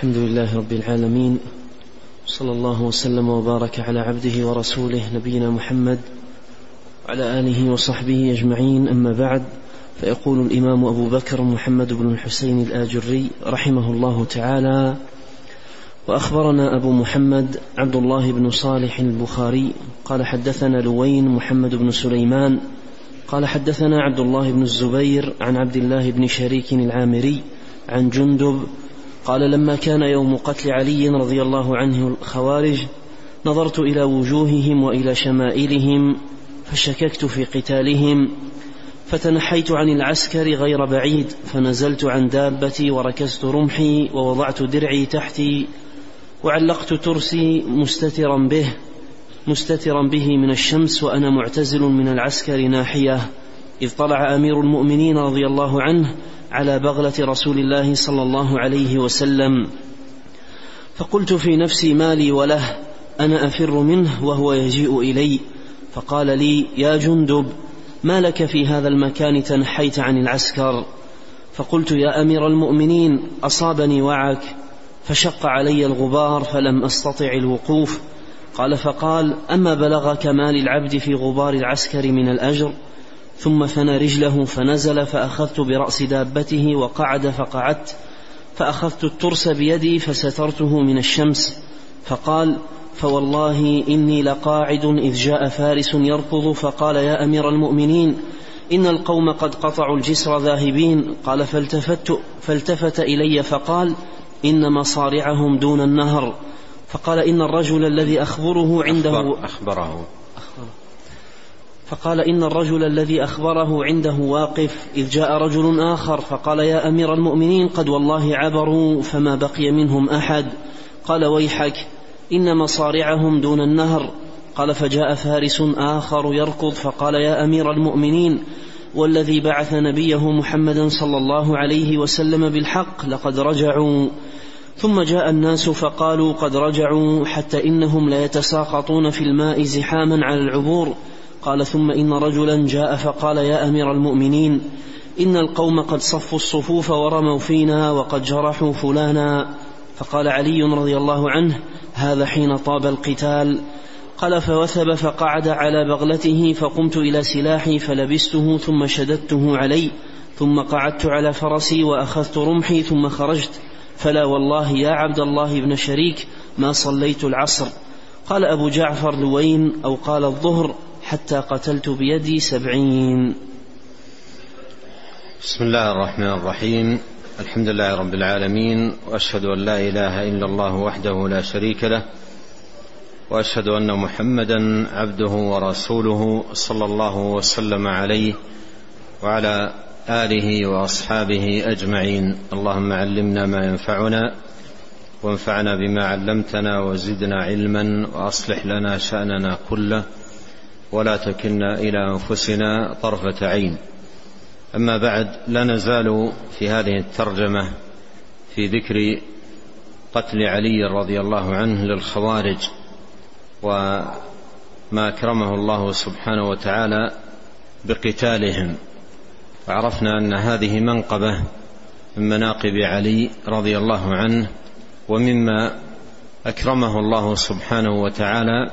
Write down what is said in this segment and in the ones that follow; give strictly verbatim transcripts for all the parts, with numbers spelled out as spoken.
الحمد لله رب العالمين، صلى الله وسلم وبارك على عبده ورسوله نبينا محمد وعلى آله وصحبه أجمعين. أما بعد، فيقول الإمام أبو بكر محمد بن الحسين الأجري رحمه الله تعالى: وأخبرنا أبو محمد عبد الله بن صالح البخاري قال حدثنا لوين محمد بن سليمان قال حدثنا عبد الله بن الزبير عن عبد الله بن شريك العامري عن جندب قال: لما كان يوم قتل علي رضي الله عنه الخوارج، نظرت إلى وجوههم وإلى شمائلهم فشككت في قتالهم، فتنحيت عن العسكر غير بعيد، فنزلت عن دابتي وركزت رمحي ووضعت درعي تحتي وعلقت ترسي مستترا به مستترا به من الشمس، وأنا معتزل من العسكر ناحية، إذ طلع أمير المؤمنين رضي الله عنه على بغلة رسول الله صلى الله عليه وسلم، فقلت في نفسي: ما لي وله، أنا أفر منه وهو يجيء إلي. فقال لي: يا جندب، ما لك في هذا المكان تنحيت عن العسكر؟ فقلت: يا أمير المؤمنين، أصابني وعك فشق علي الغبار فلم أستطع الوقوف. قال فقال: أما بلغك ما للعبد في غبار العسكر من الأجر؟ ثم ثنى رجله فنزل، فأخذت برأس دابته وقعد فقعدت، فأخذت الترس بيدي فسترته من الشمس. فقال: فوالله إني لقاعد إذ جاء فارس يركض فقال: يا أمير المؤمنين، إن القوم قد قطعوا الجسر ذاهبين. قال: فالتفت, فالتفت إلي فقال: إن مصارعهم دون النهر. فقال: إن الرجل الذي أخبره عنده أخبره فقال إن الرجل الذي أخبره عنده واقف، إذ جاء رجل آخر فقال: يا أمير المؤمنين، قد والله عبروا فما بقي منهم أحد. قال: ويحك، إن مصارعهم دون النهر. قال: فجاء فارس آخر يركض فقال: يا أمير المؤمنين، والذي بعث نبيه محمدا صلى الله عليه وسلم بالحق لقد رجعوا. ثم جاء الناس فقالوا: قد رجعوا، حتى إنهم ليتساقطون في الماء زحاما على العبور. قال: ثم إن رجلا جاء فقال: يا أمير المؤمنين، إن القوم قد صفوا الصفوف ورموا فينا وقد جرحوا فلانا. فقال علي رضي الله عنه: هذا حين طاب القتال. قال: فوثب فقعد على بغلته، فقمت إلى سلاحي فلبسته ثم شددته علي، ثم قعدت على فرسي وأخذت رمحي ثم خرجت. فلا والله يا عبد الله بن شريك، ما صليت العصر. قال أبو جعفر: لوين، أو قال: الظهر، حتى قتلت بيدي سبعين. بسم الله الرحمن الرحيم، الحمد لله رب العالمين، وأشهد أن لا إله إلا الله وحده لا شريك له، وأشهد أن محمدا عبده ورسوله، صلى الله وسلم عليه وعلى آله وأصحابه أجمعين. اللهم علمنا ما ينفعنا، وانفعنا بما علمتنا، وزدنا علما، وأصلح لنا شأننا كله، ولا تكلنا إلى أنفسنا طرفة عين. أما بعد، لا نزال في هذه الترجمة في ذكر قتل علي رضي الله عنه للخوارج، وما أكرمه الله سبحانه وتعالى بقتالهم. وعرفنا أن هذه منقبة من مناقب علي رضي الله عنه، ومما أكرمه الله سبحانه وتعالى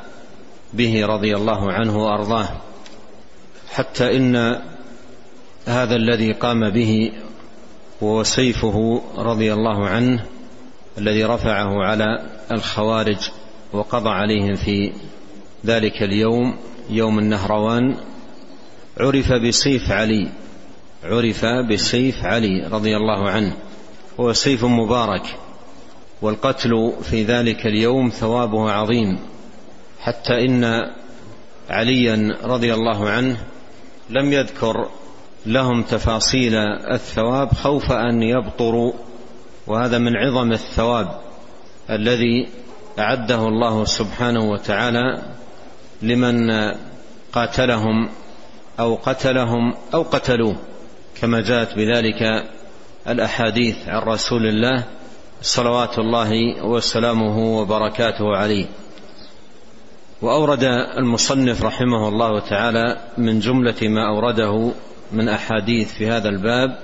به رضي الله عنه وأرضاه، حتى إن هذا الذي قام به وهو سيفه رضي الله عنه الذي رفعه على الخوارج وقضى عليهم في ذلك اليوم، يوم النهروان، عرف بسيف علي عرف بسيف علي رضي الله عنه، هو سيف مبارك، والقتل في ذلك اليوم ثوابه عظيم، حتى إن عليا رضي الله عنه لم يذكر لهم تفاصيل الثواب خوف أن يبطروا، وهذا من عظم الثواب الذي أعده الله سبحانه وتعالى لمن قاتلهم أو قتلهم أو قتلوه، كما جاءت بذلك الأحاديث عن رسول الله صلوات الله وسلامه وبركاته عليه. وأورد المصنف رحمه الله تعالى من جملة ما أورده من أحاديث في هذا الباب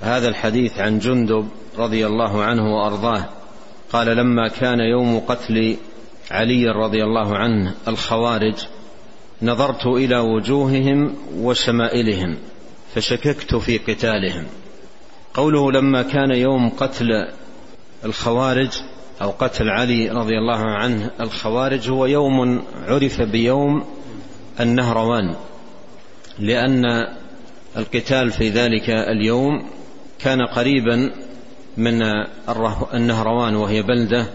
هذا الحديث عن جندب رضي الله عنه وأرضاه، قال: لما كان يوم قتل علي رضي الله عنه الخوارج نظرت إلى وجوههم وشمائلهم فشككت في قتالهم. قوله لما كان يوم قتل الخوارج أو قتل علي رضي الله عنه الخوارج هو يوم عرف بيوم النهروان، لأن القتال في ذلك اليوم كان قريبا من النهروان وهي بلدة،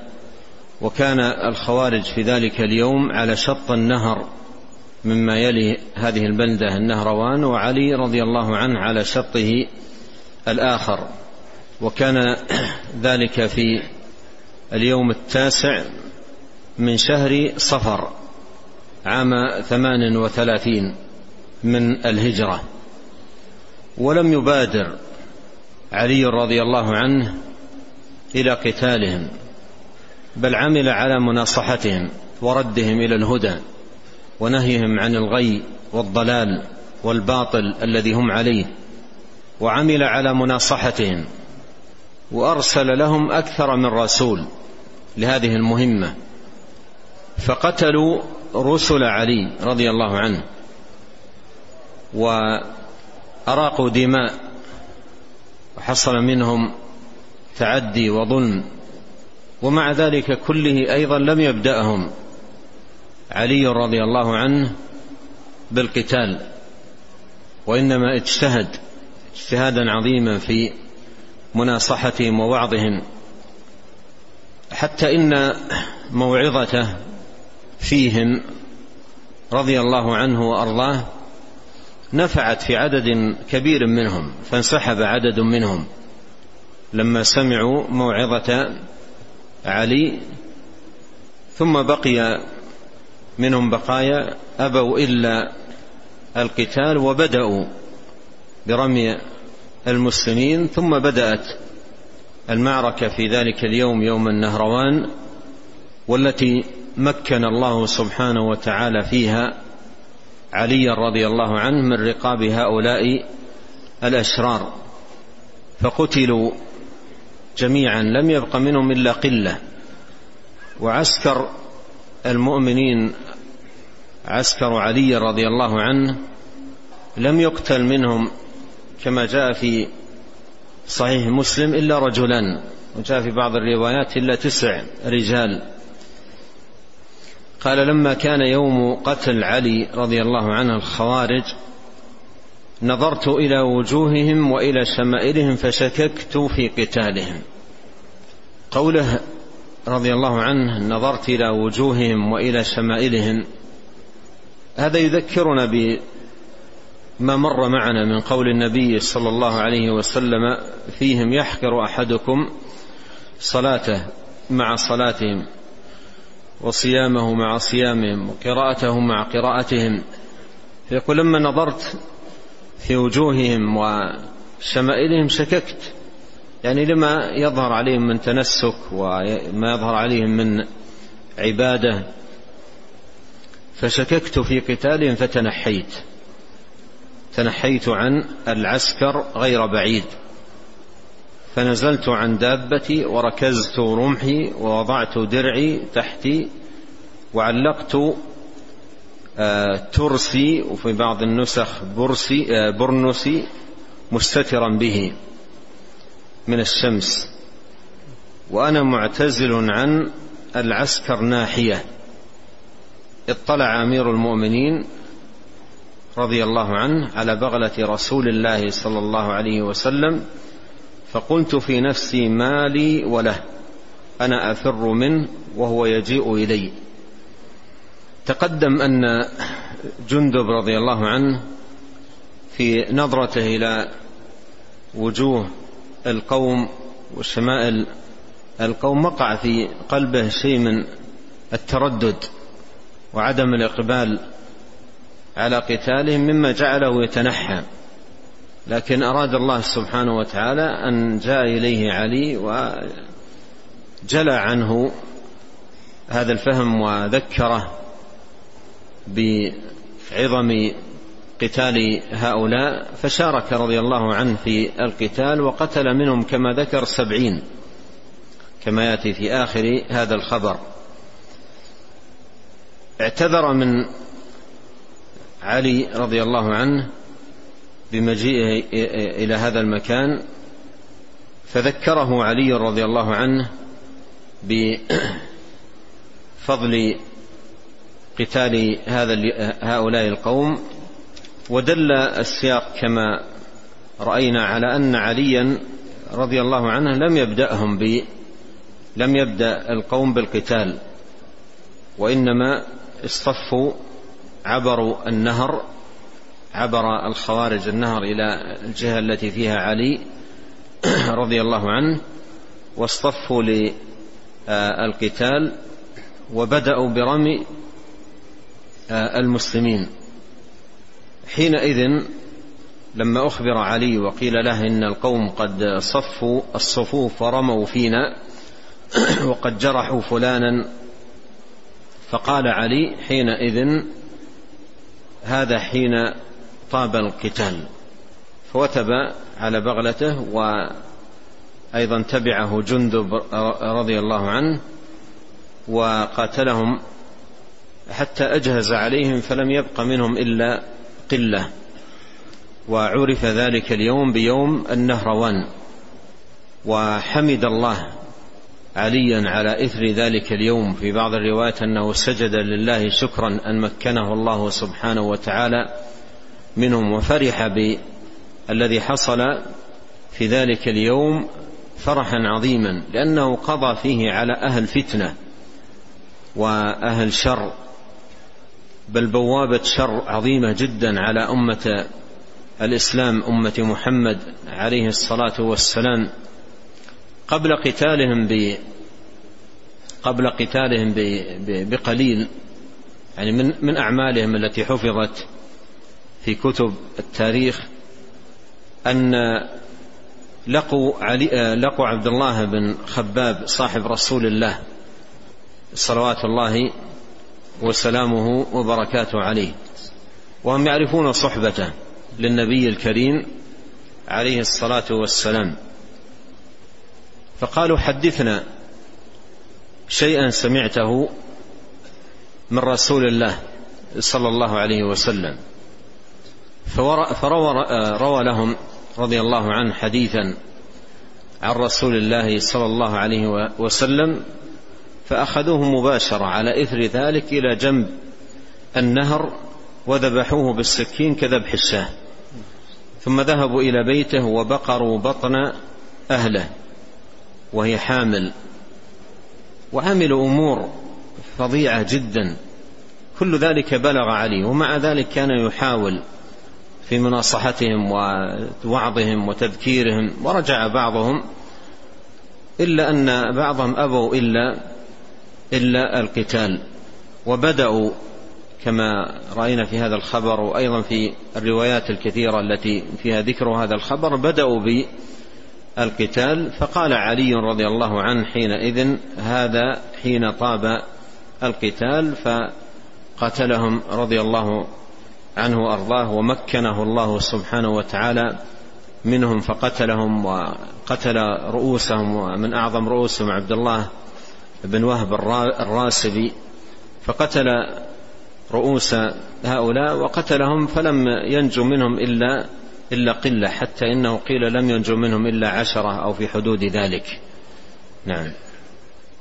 وكان الخوارج في ذلك اليوم على شط النهر مما يلي هذه البلدة النهروان، وعلي رضي الله عنه على شطه الآخر، وكان ذلك في اليوم التاسع من شهر صفر عام ثمان وثلاثين من الهجرة. ولم يبادر علي رضي الله عنه إلى قتالهم، بل عمل على مناصحتهم وردهم إلى الهدى ونهيهم عن الغي والضلال والباطل الذي هم عليه، وعمل على مناصحتهم وأرسل لهم أكثر من رسول لهذه المهمة، فقتلوا رسل علي رضي الله عنه وأراقوا دماء، وحصل منهم تعدي وظلم. ومع ذلك كله أيضا لم يبدأهم علي رضي الله عنه بالقتال، وإنما اجتهد اجتهادا عظيما في مناصحتهم ووعظهم، حتى إن موعظته فيهم رضي الله عنه وأرضاه نفعت في عدد كبير منهم، فانسحب عدد منهم لما سمعوا موعظة علي، ثم بقي منهم بقايا أبوا إلا القتال، وبدأوا برمي المسلمين. ثم بدأت المعركة في ذلك اليوم يوم النهروان، والتي مكن الله سبحانه وتعالى فيها علي رضي الله عنه من رقاب هؤلاء الأشرار، فقتلوا جميعا لم يبق منهم إلا قلة. وعسكر المؤمنين عسكر علي رضي الله عنه لم يقتل منهم كما جاء في صحيح مسلم إلا رجلان، وجاء في بعض الروايات إلا تسع رجال. قال: لما كان يوم قتل علي رضي الله عنه الخوارج نظرت إلى وجوههم وإلى شمائلهم فشككت في قتالهم. قوله رضي الله عنه نظرت إلى وجوههم وإلى شمائلهم، هذا يذكرنا بما مر معنا من قول النبي صلى الله عليه وسلم: فيهم يحقر أحدكم صلاته مع صلاتهم، وصيامه مع صيامهم، وقراءته مع قراءتهم. فيقول: لما نظرت في وجوههم وشمائلهم شككت، يعني لما يظهر عليهم من تنسك وما يظهر عليهم من عبادة، فشككت في قتالهم فتنحيت تنحيت عن العسكر غير بعيد، فنزلت عن دابتي وركزت رمحي ووضعت درعي تحتي وعلقت ترسي، وفي بعض النسخ برسي برنسي مستترا به من الشمس، وأنا معتزل عن العسكر ناحية. اطلع أمير المؤمنين رضي الله عنه على بغلة رسول الله صلى الله عليه وسلم، فقلت في نفسي: ما لي وله، أنا أفر منه وهو يجيء إلي. تقدم أن جندب رضي الله عنه في نظرته إلى وجوه القوم وشمائل القوم وقع في قلبه شيء من التردد وعدم الإقبال على قتالهم، مما جعله يتنحى، لكن أراد الله سبحانه وتعالى أن جاء إليه علي وجلى عنه هذا الفهم وذكره بعظم قتال هؤلاء، فشارك رضي الله عنه في القتال وقتل منهم كما ذكر سبعين، كما يأتي في آخر هذا الخبر. اعتذر من علي رضي الله عنه بمجيئه إلى هذا المكان، فذكره علي رضي الله عنه بفضل قتال هذا هؤلاء القوم، ودل السياق كما رأينا على أن عليا رضي الله عنه لم يبدأهم ب لم يبدأ القوم بالقتال، وإنما اصطفوا عبروا النهر، عبر الخوارج النهر إلى الجهة التي فيها علي رضي الله عنه واصطفوا للقتال وبدأوا برمي المسلمين. حينئذ لما أخبر علي وقيل له إن القوم قد صفوا الصفوف ورموا فينا وقد جرحوا فلانا، فقال علي حينئذ هذا حين طاب القتال، فوتب على بغلته، وأيضا تبعه جندب رضي الله عنه وقاتلهم حتى أجهز عليهم، فلم يبق منهم إلا قلة، وعرف ذلك اليوم بيوم النهروان. وحمد الله عليا على إثر ذلك اليوم، في بعض الروايات أنه سجد لله شكرا أن مكنه الله سبحانه وتعالى منهم، وفرح بالذي حصل في ذلك اليوم فرحا عظيما، لأنه قضى فيه على أهل فتنة وأهل شر، بل بوابة شر عظيمة جدا على أمة الإسلام، أمة محمد عليه الصلاة والسلام، قبل قتالهم ب قبل قتالهم بقليل، يعني من من أعمالهم التي حفظت في كتب التاريخ أن لقوا علي لقوا عبد الله بن خباب صاحب رسول الله صلوات الله وسلامه وبركاته عليه، وهم يعرفون صحبته للنبي الكريم عليه الصلاة والسلام، فقالوا حدثنا شيئا سمعته من رسول الله صلى الله عليه وسلم، فروى لهم رضي الله عنه حديثا عن رسول الله صلى الله عليه وسلم، فأخذوه مباشرة على إثر ذلك إلى جنب النهر وذبحوه بالسكين كذبح الشاه، ثم ذهبوا إلى بيته وبقروا بطن أهله وهي حامل، وعملوا أمور فظيعة جدا، كل ذلك بلغ عليه، ومع ذلك كان يحاول في مناصحتهم ووعظهم وتذكيرهم، ورجع بعضهم إلا أن بعضهم أبوا إلا إلا القتال، وبدأوا كما رأينا في هذا الخبر وأيضا في الروايات الكثيرة التي فيها ذكر هذا الخبر، بدأوا ب القتال، فقال علي رضي الله عنه حينئذ هذا حين طاب القتال، فقتلهم رضي الله عنه وأرضاه، ومكنه الله سبحانه وتعالى منهم فقتلهم، وقتل رؤوسهم، ومن أعظم رؤوسهم عبد الله بن وهب الراسبي، فقتل رؤوس هؤلاء وقتلهم، فلم ينجو منهم إلا إلا قلة، حتى إنه قيل لم ينجو منهم إلا عشرة أو في حدود ذلك. نعم.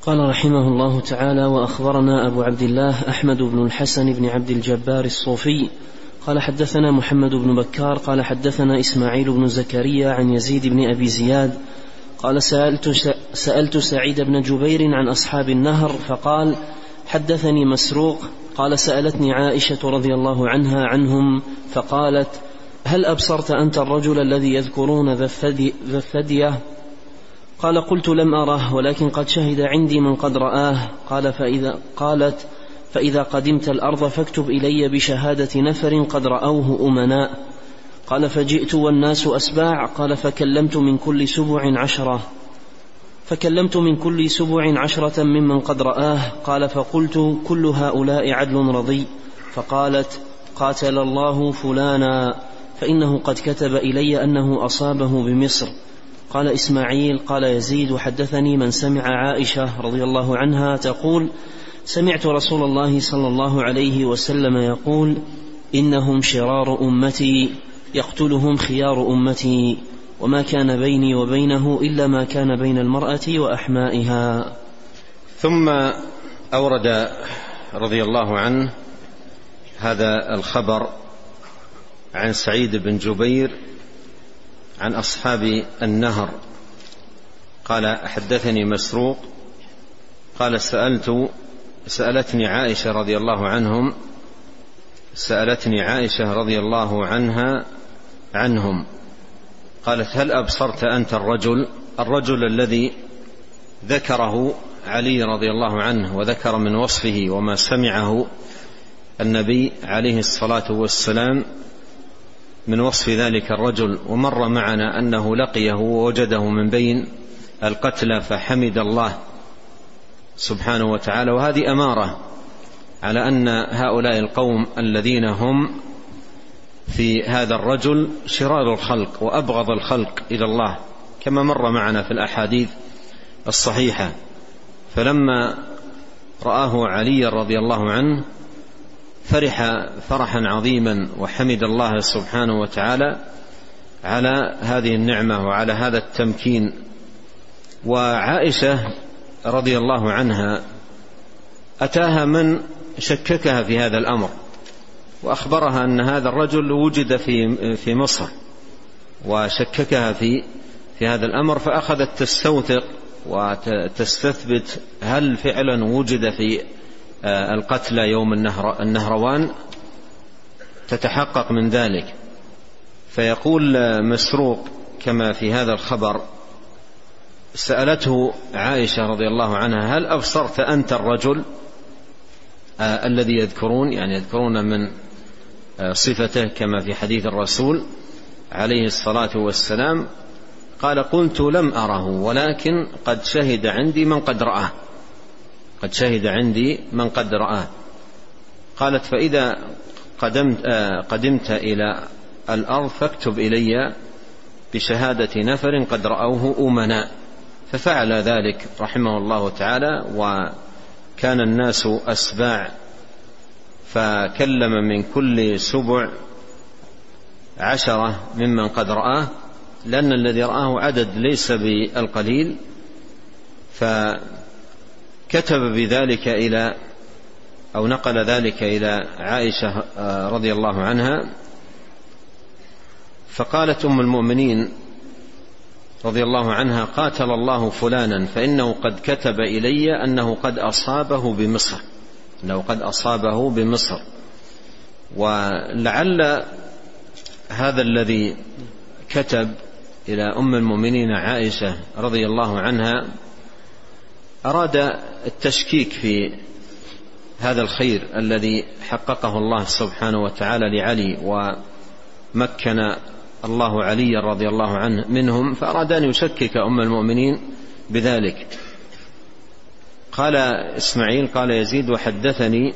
قال رحمه الله تعالى: وأخبرنا أبو عبد الله أحمد بن الحسن بن عبد الجبار الصوفي قال حدثنا محمد بن بكار قال حدثنا إسماعيل بن زكريا عن يزيد بن أبي زياد قال سألت, سألت سعيد بن جبير عن أصحاب النهر فقال حدثني مسروق قال سألتني عائشة رضي الله عنها عنهم فقالت هل أبصرت أنت الرجل الذي يذكرون ذا الثدية؟ قال قلت لم أره ولكن قد شهد عندي من قد رآه. قال فإذا قالت فإذا قدمت الأرض فاكتب إلي بشهادة نفر قد رأوه أمناء. قال فجئت والناس أسباع. قال فكلمت من كل سبع عشرة فكلمت من كل سبع عشرة ممن قد رآه. قال فقلت كل هؤلاء عدل رضي. فقالت قاتل الله فلانا فإنه قد كتب إلي أنه أصابه بمصر. قال إسماعيل قال يزيد وحدثني من سمع عائشة رضي الله عنها تقول سمعت رسول الله صلى الله عليه وسلم يقول إنهم شرار أمتي يقتلهم خيار أمتي وما كان بيني وبينه إلا ما كان بين المرأة وأحمائها. ثم أورد رضي الله عنه هذا الخبر عن سعيد بن جبير عن أصحاب النهر قال حدثني مسروق قال سألت سألتني عائشة رضي الله عنهم سألتني عائشة رضي الله عنها عنهم قالت هل أبصرت أنت الرجل الرجل الذي ذكره علي رضي الله عنه وذكر من وصفه وما سمعه النبي عليه الصلاة والسلام من وصف ذلك الرجل، ومر معنا أنه لقيه ووجده من بين القتلى فحمد الله سبحانه وتعالى. وهذه أمارة على أن هؤلاء القوم الذين هم في هذا الرجل شرار الخلق وأبغض الخلق إلى الله كما مر معنا في الأحاديث الصحيحة. فلما رآه علي رضي الله عنه فرح فرحا عظيما وحمد الله سبحانه وتعالى على هذه النعمة وعلى هذا التمكين. وعائشة رضي الله عنها أتاها من شككها في هذا الأمر وأخبرها أن هذا الرجل وجد في في مصر وشككها في في هذا الأمر، فأخذت تستوثق وتستثبت هل فعلا وجد في القتلى يوم النهر النهروان تتحقق من ذلك. فيقول مسروق كما في هذا الخبر سألته عائشة رضي الله عنها هل أبصرت أنت الرجل آه الذي يذكرون يعني يذكرون من آه صفته كما في حديث الرسول عليه الصلاة والسلام قال قلت لم أره ولكن قد شهد عندي من قد رآه قد شهد عندي من قد رآه. قالت فإذا قدمت, آه قدمت إلى الأرض فاكتب إلي بشهادة نفر قد رأوه أمناء. ففعل ذلك رحمه الله تعالى وكان الناس أسباع فكلم من كل سبع عشرة ممن قد رآه لأن الذي رآه عدد ليس بالقليل. فكتب بذلك إلى أو نقل ذلك إلى عائشة رضي الله عنها. فقالت أم المؤمنين رضي الله عنها قاتل الله فلانا فإنه قد كتب إلي أنه قد أصابه بمصر أنه قد أصابه بمصر. ولعل هذا الذي كتب إلى أم المؤمنين عائشة رضي الله عنها أراد التشكيك في هذا الخير الذي حققه الله سبحانه وتعالى لعلي ومكن الله علي رضي الله عنه منهم، فأراد أن يشكك أم المؤمنين بذلك. قال إسماعيل قال يزيد وحدثني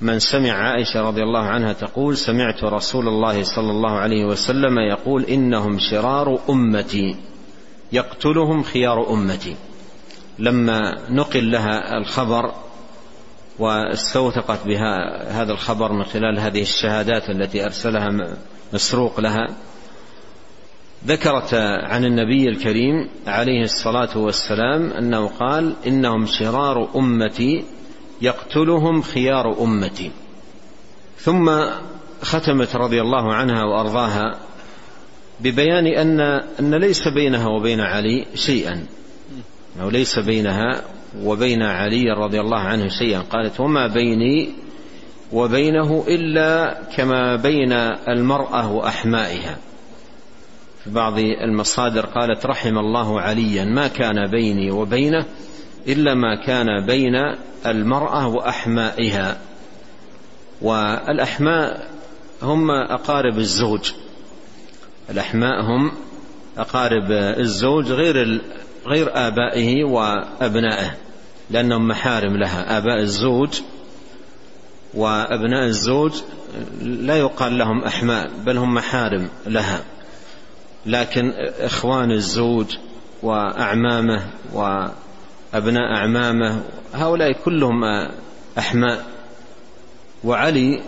من سمع عائشة رضي الله عنها تقول سمعت رسول الله صلى الله عليه وسلم يقول إنهم شرار أمتي يقتلهم خيار أمتي. لما نقل لها الخبر واستوثقت بها هذا الخبر من خلال هذه الشهادات التي أرسلها مسروق لها ذكرت عن النبي الكريم عليه الصلاة والسلام أنه قال إنهم شرار أمتي يقتلهم خيار أمتي. ثم ختمت رضي الله عنها وأرضاها ببيان أن, أن ليس بينها وبين علي شيئا أو ليس بينها وبين علي رضي الله عنه شيئا. قالت وما بيني وبينه إلا كما بين المرأة وأحمائها. في بعض المصادر قالت رحم الله عليا ما كان بيني وبينه إلا ما كان بين المرأة وأحمائها. والأحماء هم أقارب الزوج الأحماء هم أقارب الزوج غير غير آبائه وأبنائه لأنهم محارم لها. آباء الزوج وأبناء الزوج لا يقال لهم أحماء بل هم محارم لها. لكن إخوان الزوج وأعمامه وأبناء أعمامه هؤلاء كلهم أحماء. وعلي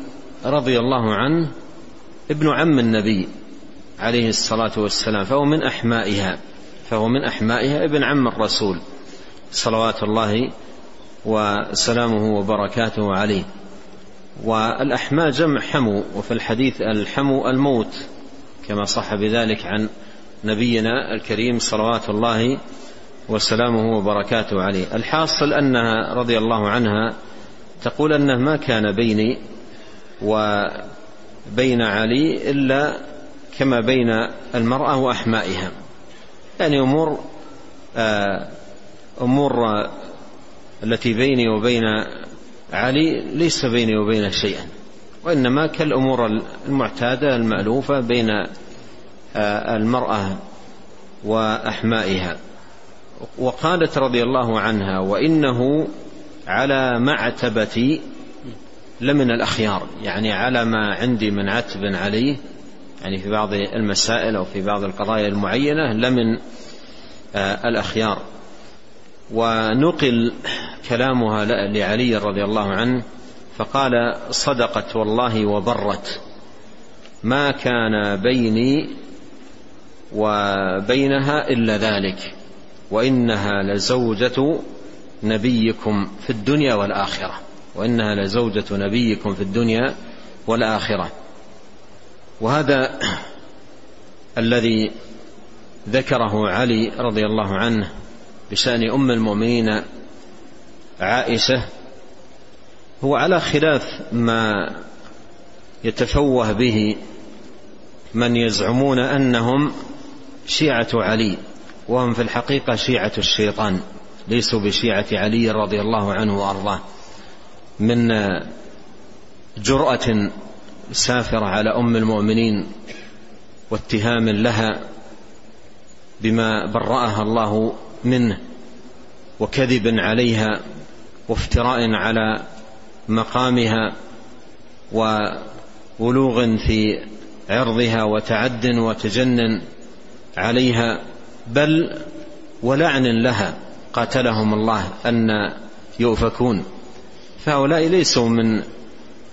رضي الله عنه ابن عم النبي عليه الصلاة والسلام فهو من أحمائها فهو من أحمائها ابن عم الرسول صلوات الله وسلامه وبركاته عليه. والأحماء جمع حمو، وفي الحديث الحمو الموت كما صح بذلك عن نبينا الكريم صلوات الله وسلامه وبركاته عليه. الحاصل أنها رضي الله عنها تقول أنه ما كان بيني وبين علي إلا كما بين المرأة وأحمائها، يعني أمور أمور التي بيني وبين علي ليس بيني وبين شيئا، وإنما كالأمور المعتادة المألوفة بين المرأة وأحمائها. وقالت رضي الله عنها وإنه على معتبتي لمن الأخيار، يعني على ما عندي من عتب عليه، يعني في بعض المسائل أو في بعض القضايا المعينة لمن الأخيار. ونقل كلامها لعلي رضي الله عنه فقال صدقت والله وبرت، ما كان بيني وبينها إلا ذلك، وإنها لزوجة نبيكم في الدنيا والآخرة وإنها لزوجة نبيكم في الدنيا والآخرة. وهذا الذي ذكره علي رضي الله عنه بشأن أم المؤمنين عائشة هو على خلاف ما يتفوه به من يزعمون أنهم شيعة علي، وهم في الحقيقة شيعة الشيطان، ليسوا بشيعة علي رضي الله عنه وأرضاه، من جرأة سافرة على أم المؤمنين واتهام لها بما برأها الله منه، وكذب عليها، وافتراء على مقامها، وولوغ في عرضها، وتعد وتجنن عليها، بل ولعن لها قاتلهم الله أن يؤفكون. فهؤلاء ليسوا من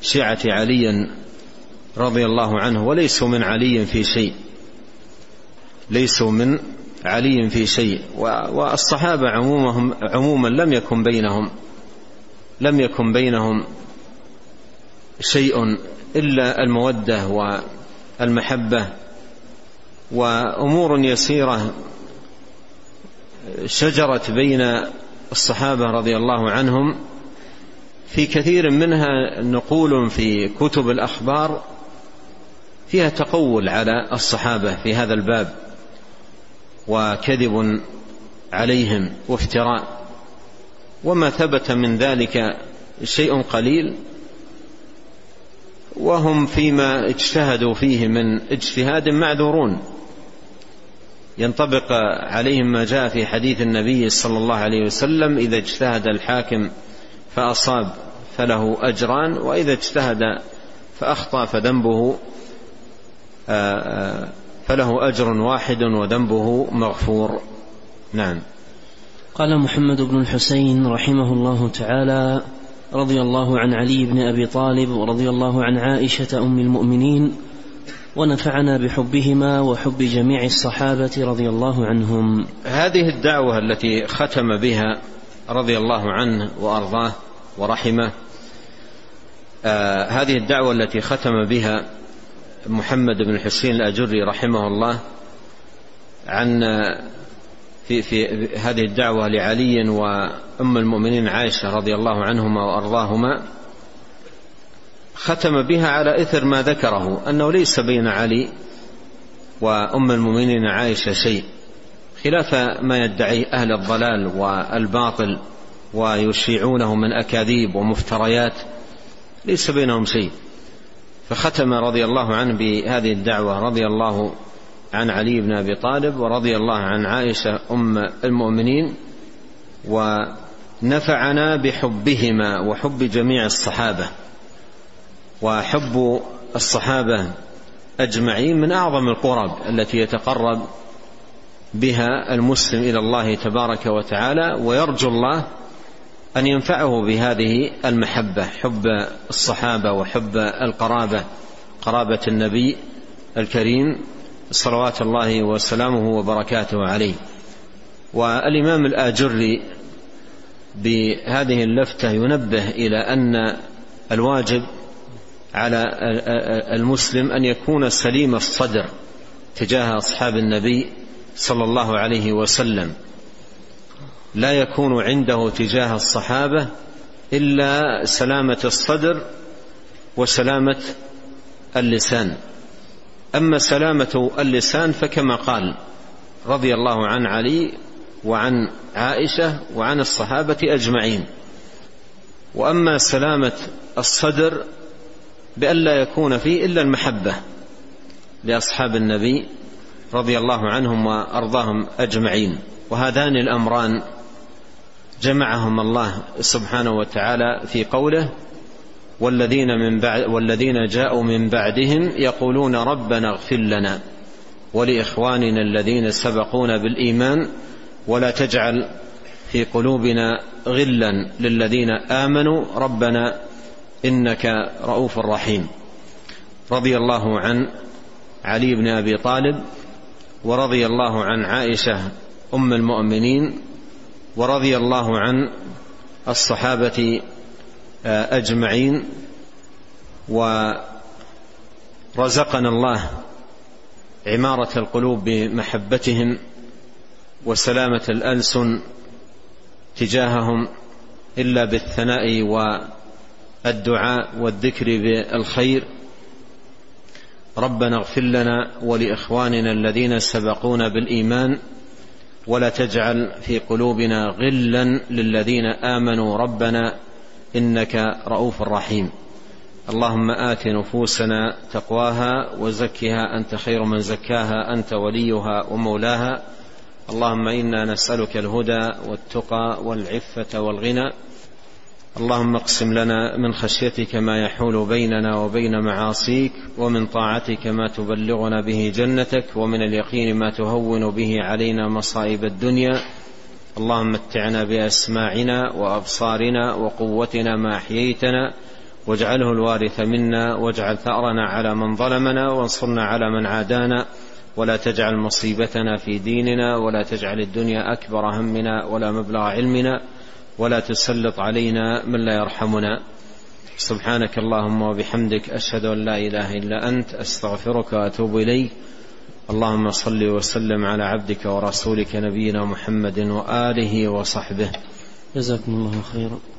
شيعة علي رضي الله عنه، وليسوا من علي في شيء، ليسوا من علي في شيء. والصحابة عمومهم عموما لم يكن بينهم لم يكن بينهم شيء إلا المودة والمحبة، وأمور يسيرة شجرت بين الصحابة رضي الله عنهم، في كثير منها نقول في كتب الأخبار فيها تقول على الصحابة في هذا الباب، وكذب عليهم وافتراء، وما ثبت من ذلك شيء قليل، وهم فيما اجتهدوا فيه من اجتهاد معذورون، ينطبق عليهم ما جاء في حديث النبي صلى الله عليه وسلم إذا اجتهد الحاكم فأصاب فله أجران، وإذا اجتهد فأخطأ فذنبه فله أجر واحد وذنبه مغفور. نعم. قال محمد بن الحسين رحمه الله تعالى رضي الله عن علي بن أبي طالب ورضي الله عن عائشة أم المؤمنين، ونفعنا بحبهما وحب جميع الصحابة رضي الله عنهم. هذه الدعوة التي ختم بها رضي الله عنه وأرضاه ورحمه، آه هذه الدعوة التي ختم بها محمد بن الحسين الأجري رحمه الله عن في في هذه الدعوة لعلي وأم المؤمنين عائشة رضي الله عنهما وأرضاهما، ختم بها على إثر ما ذكره أنه ليس بين علي وأم المؤمنين عائشة شيء، خلاف ما يدعي أهل الضلال والباطل ويشيعونه من أكاذيب ومفتريات، ليس بينهم شيء. فختم رضي الله عنه بهذه الدعوة رضي الله عن علي بن أبي طالب ورضي الله عن عائشة أم المؤمنين، ونفعنا بحبهما وحب جميع الصحابة. وحب الصحابة أجمعين من أعظم القرب التي يتقرب بها المسلم إلى الله تبارك وتعالى، ويرجو الله أن ينفعه بهذه المحبة، حب الصحابة وحب القرابة، قرابة النبي الكريم صلوات الله وسلامه وبركاته عليه. والإمام الآجري بهذه اللفتة ينبه إلى أن الواجب على المسلم أن يكون سليم الصدر تجاه أصحاب النبي صلى الله عليه وسلم، لا يكون عنده تجاه الصحابة إلا سلامة الصدر وسلامة اللسان. أما سلامة اللسان فكما قال رضي الله عن علي وعن عائشة وعن الصحابة أجمعين. وأما سلامة الصدر بأن لا يكون فيه إلا المحبة لأصحاب النبي رضي الله عنهم وأرضاهم أجمعين. وهذان الأمران جمعهم الله سبحانه وتعالى في قوله والذين, من بعد والذين جاءوا من بعدهم يقولون ربنا اغفر لنا ولإخواننا الذين سبقونا بالإيمان ولا تجعل في قلوبنا غلا للذين آمنوا ربنا إنك رؤوف رحيم. رضي الله عن علي بن أبي طالب، ورضي الله عن عائشة أم المؤمنين، ورضي الله عن الصحابة أجمعين. ورزقنا الله عمارة القلوب بمحبتهم وسلامة الألسن تجاههم إلا بالثناء والدعاء والذكر بالخير. ربنا اغفر لنا ولإخواننا الذين سبقونا بالإيمان ولا تجعل في قلوبنا غلا للذين آمنوا ربنا إنك رؤوف رحيم. اللهم آت نفوسنا تقواها وزكها أنت خير من زكاها أنت وليها ومولاها. اللهم إنا نسألك الهدى والتقى والعفة والغنى. اللهم اقسم لنا من خشيتك ما يحول بيننا وبين معاصيك، ومن طاعتك ما تبلغنا به جنتك، ومن اليقين ما تهون به علينا مصائب الدنيا. اللهم متعنا بأسماعنا وأبصارنا وقوتنا ما أحييتنا، واجعله الوارث منا، واجعل ثأرنا على من ظلمنا، وانصرنا على من عادانا، ولا تجعل مصيبتنا في ديننا، ولا تجعل الدنيا أكبر همنا ولا مبلغ علمنا، ولا تسلط علينا من لا يرحمنا. سبحانك اللهم وبحمدك، أشهد أن لا إله إلا أنت، أستغفرك وأتوب إليك. اللهم صل وسلم على عبدك ورسولك نبينا محمد وآله وصحبه. جزاكم الله خيرا.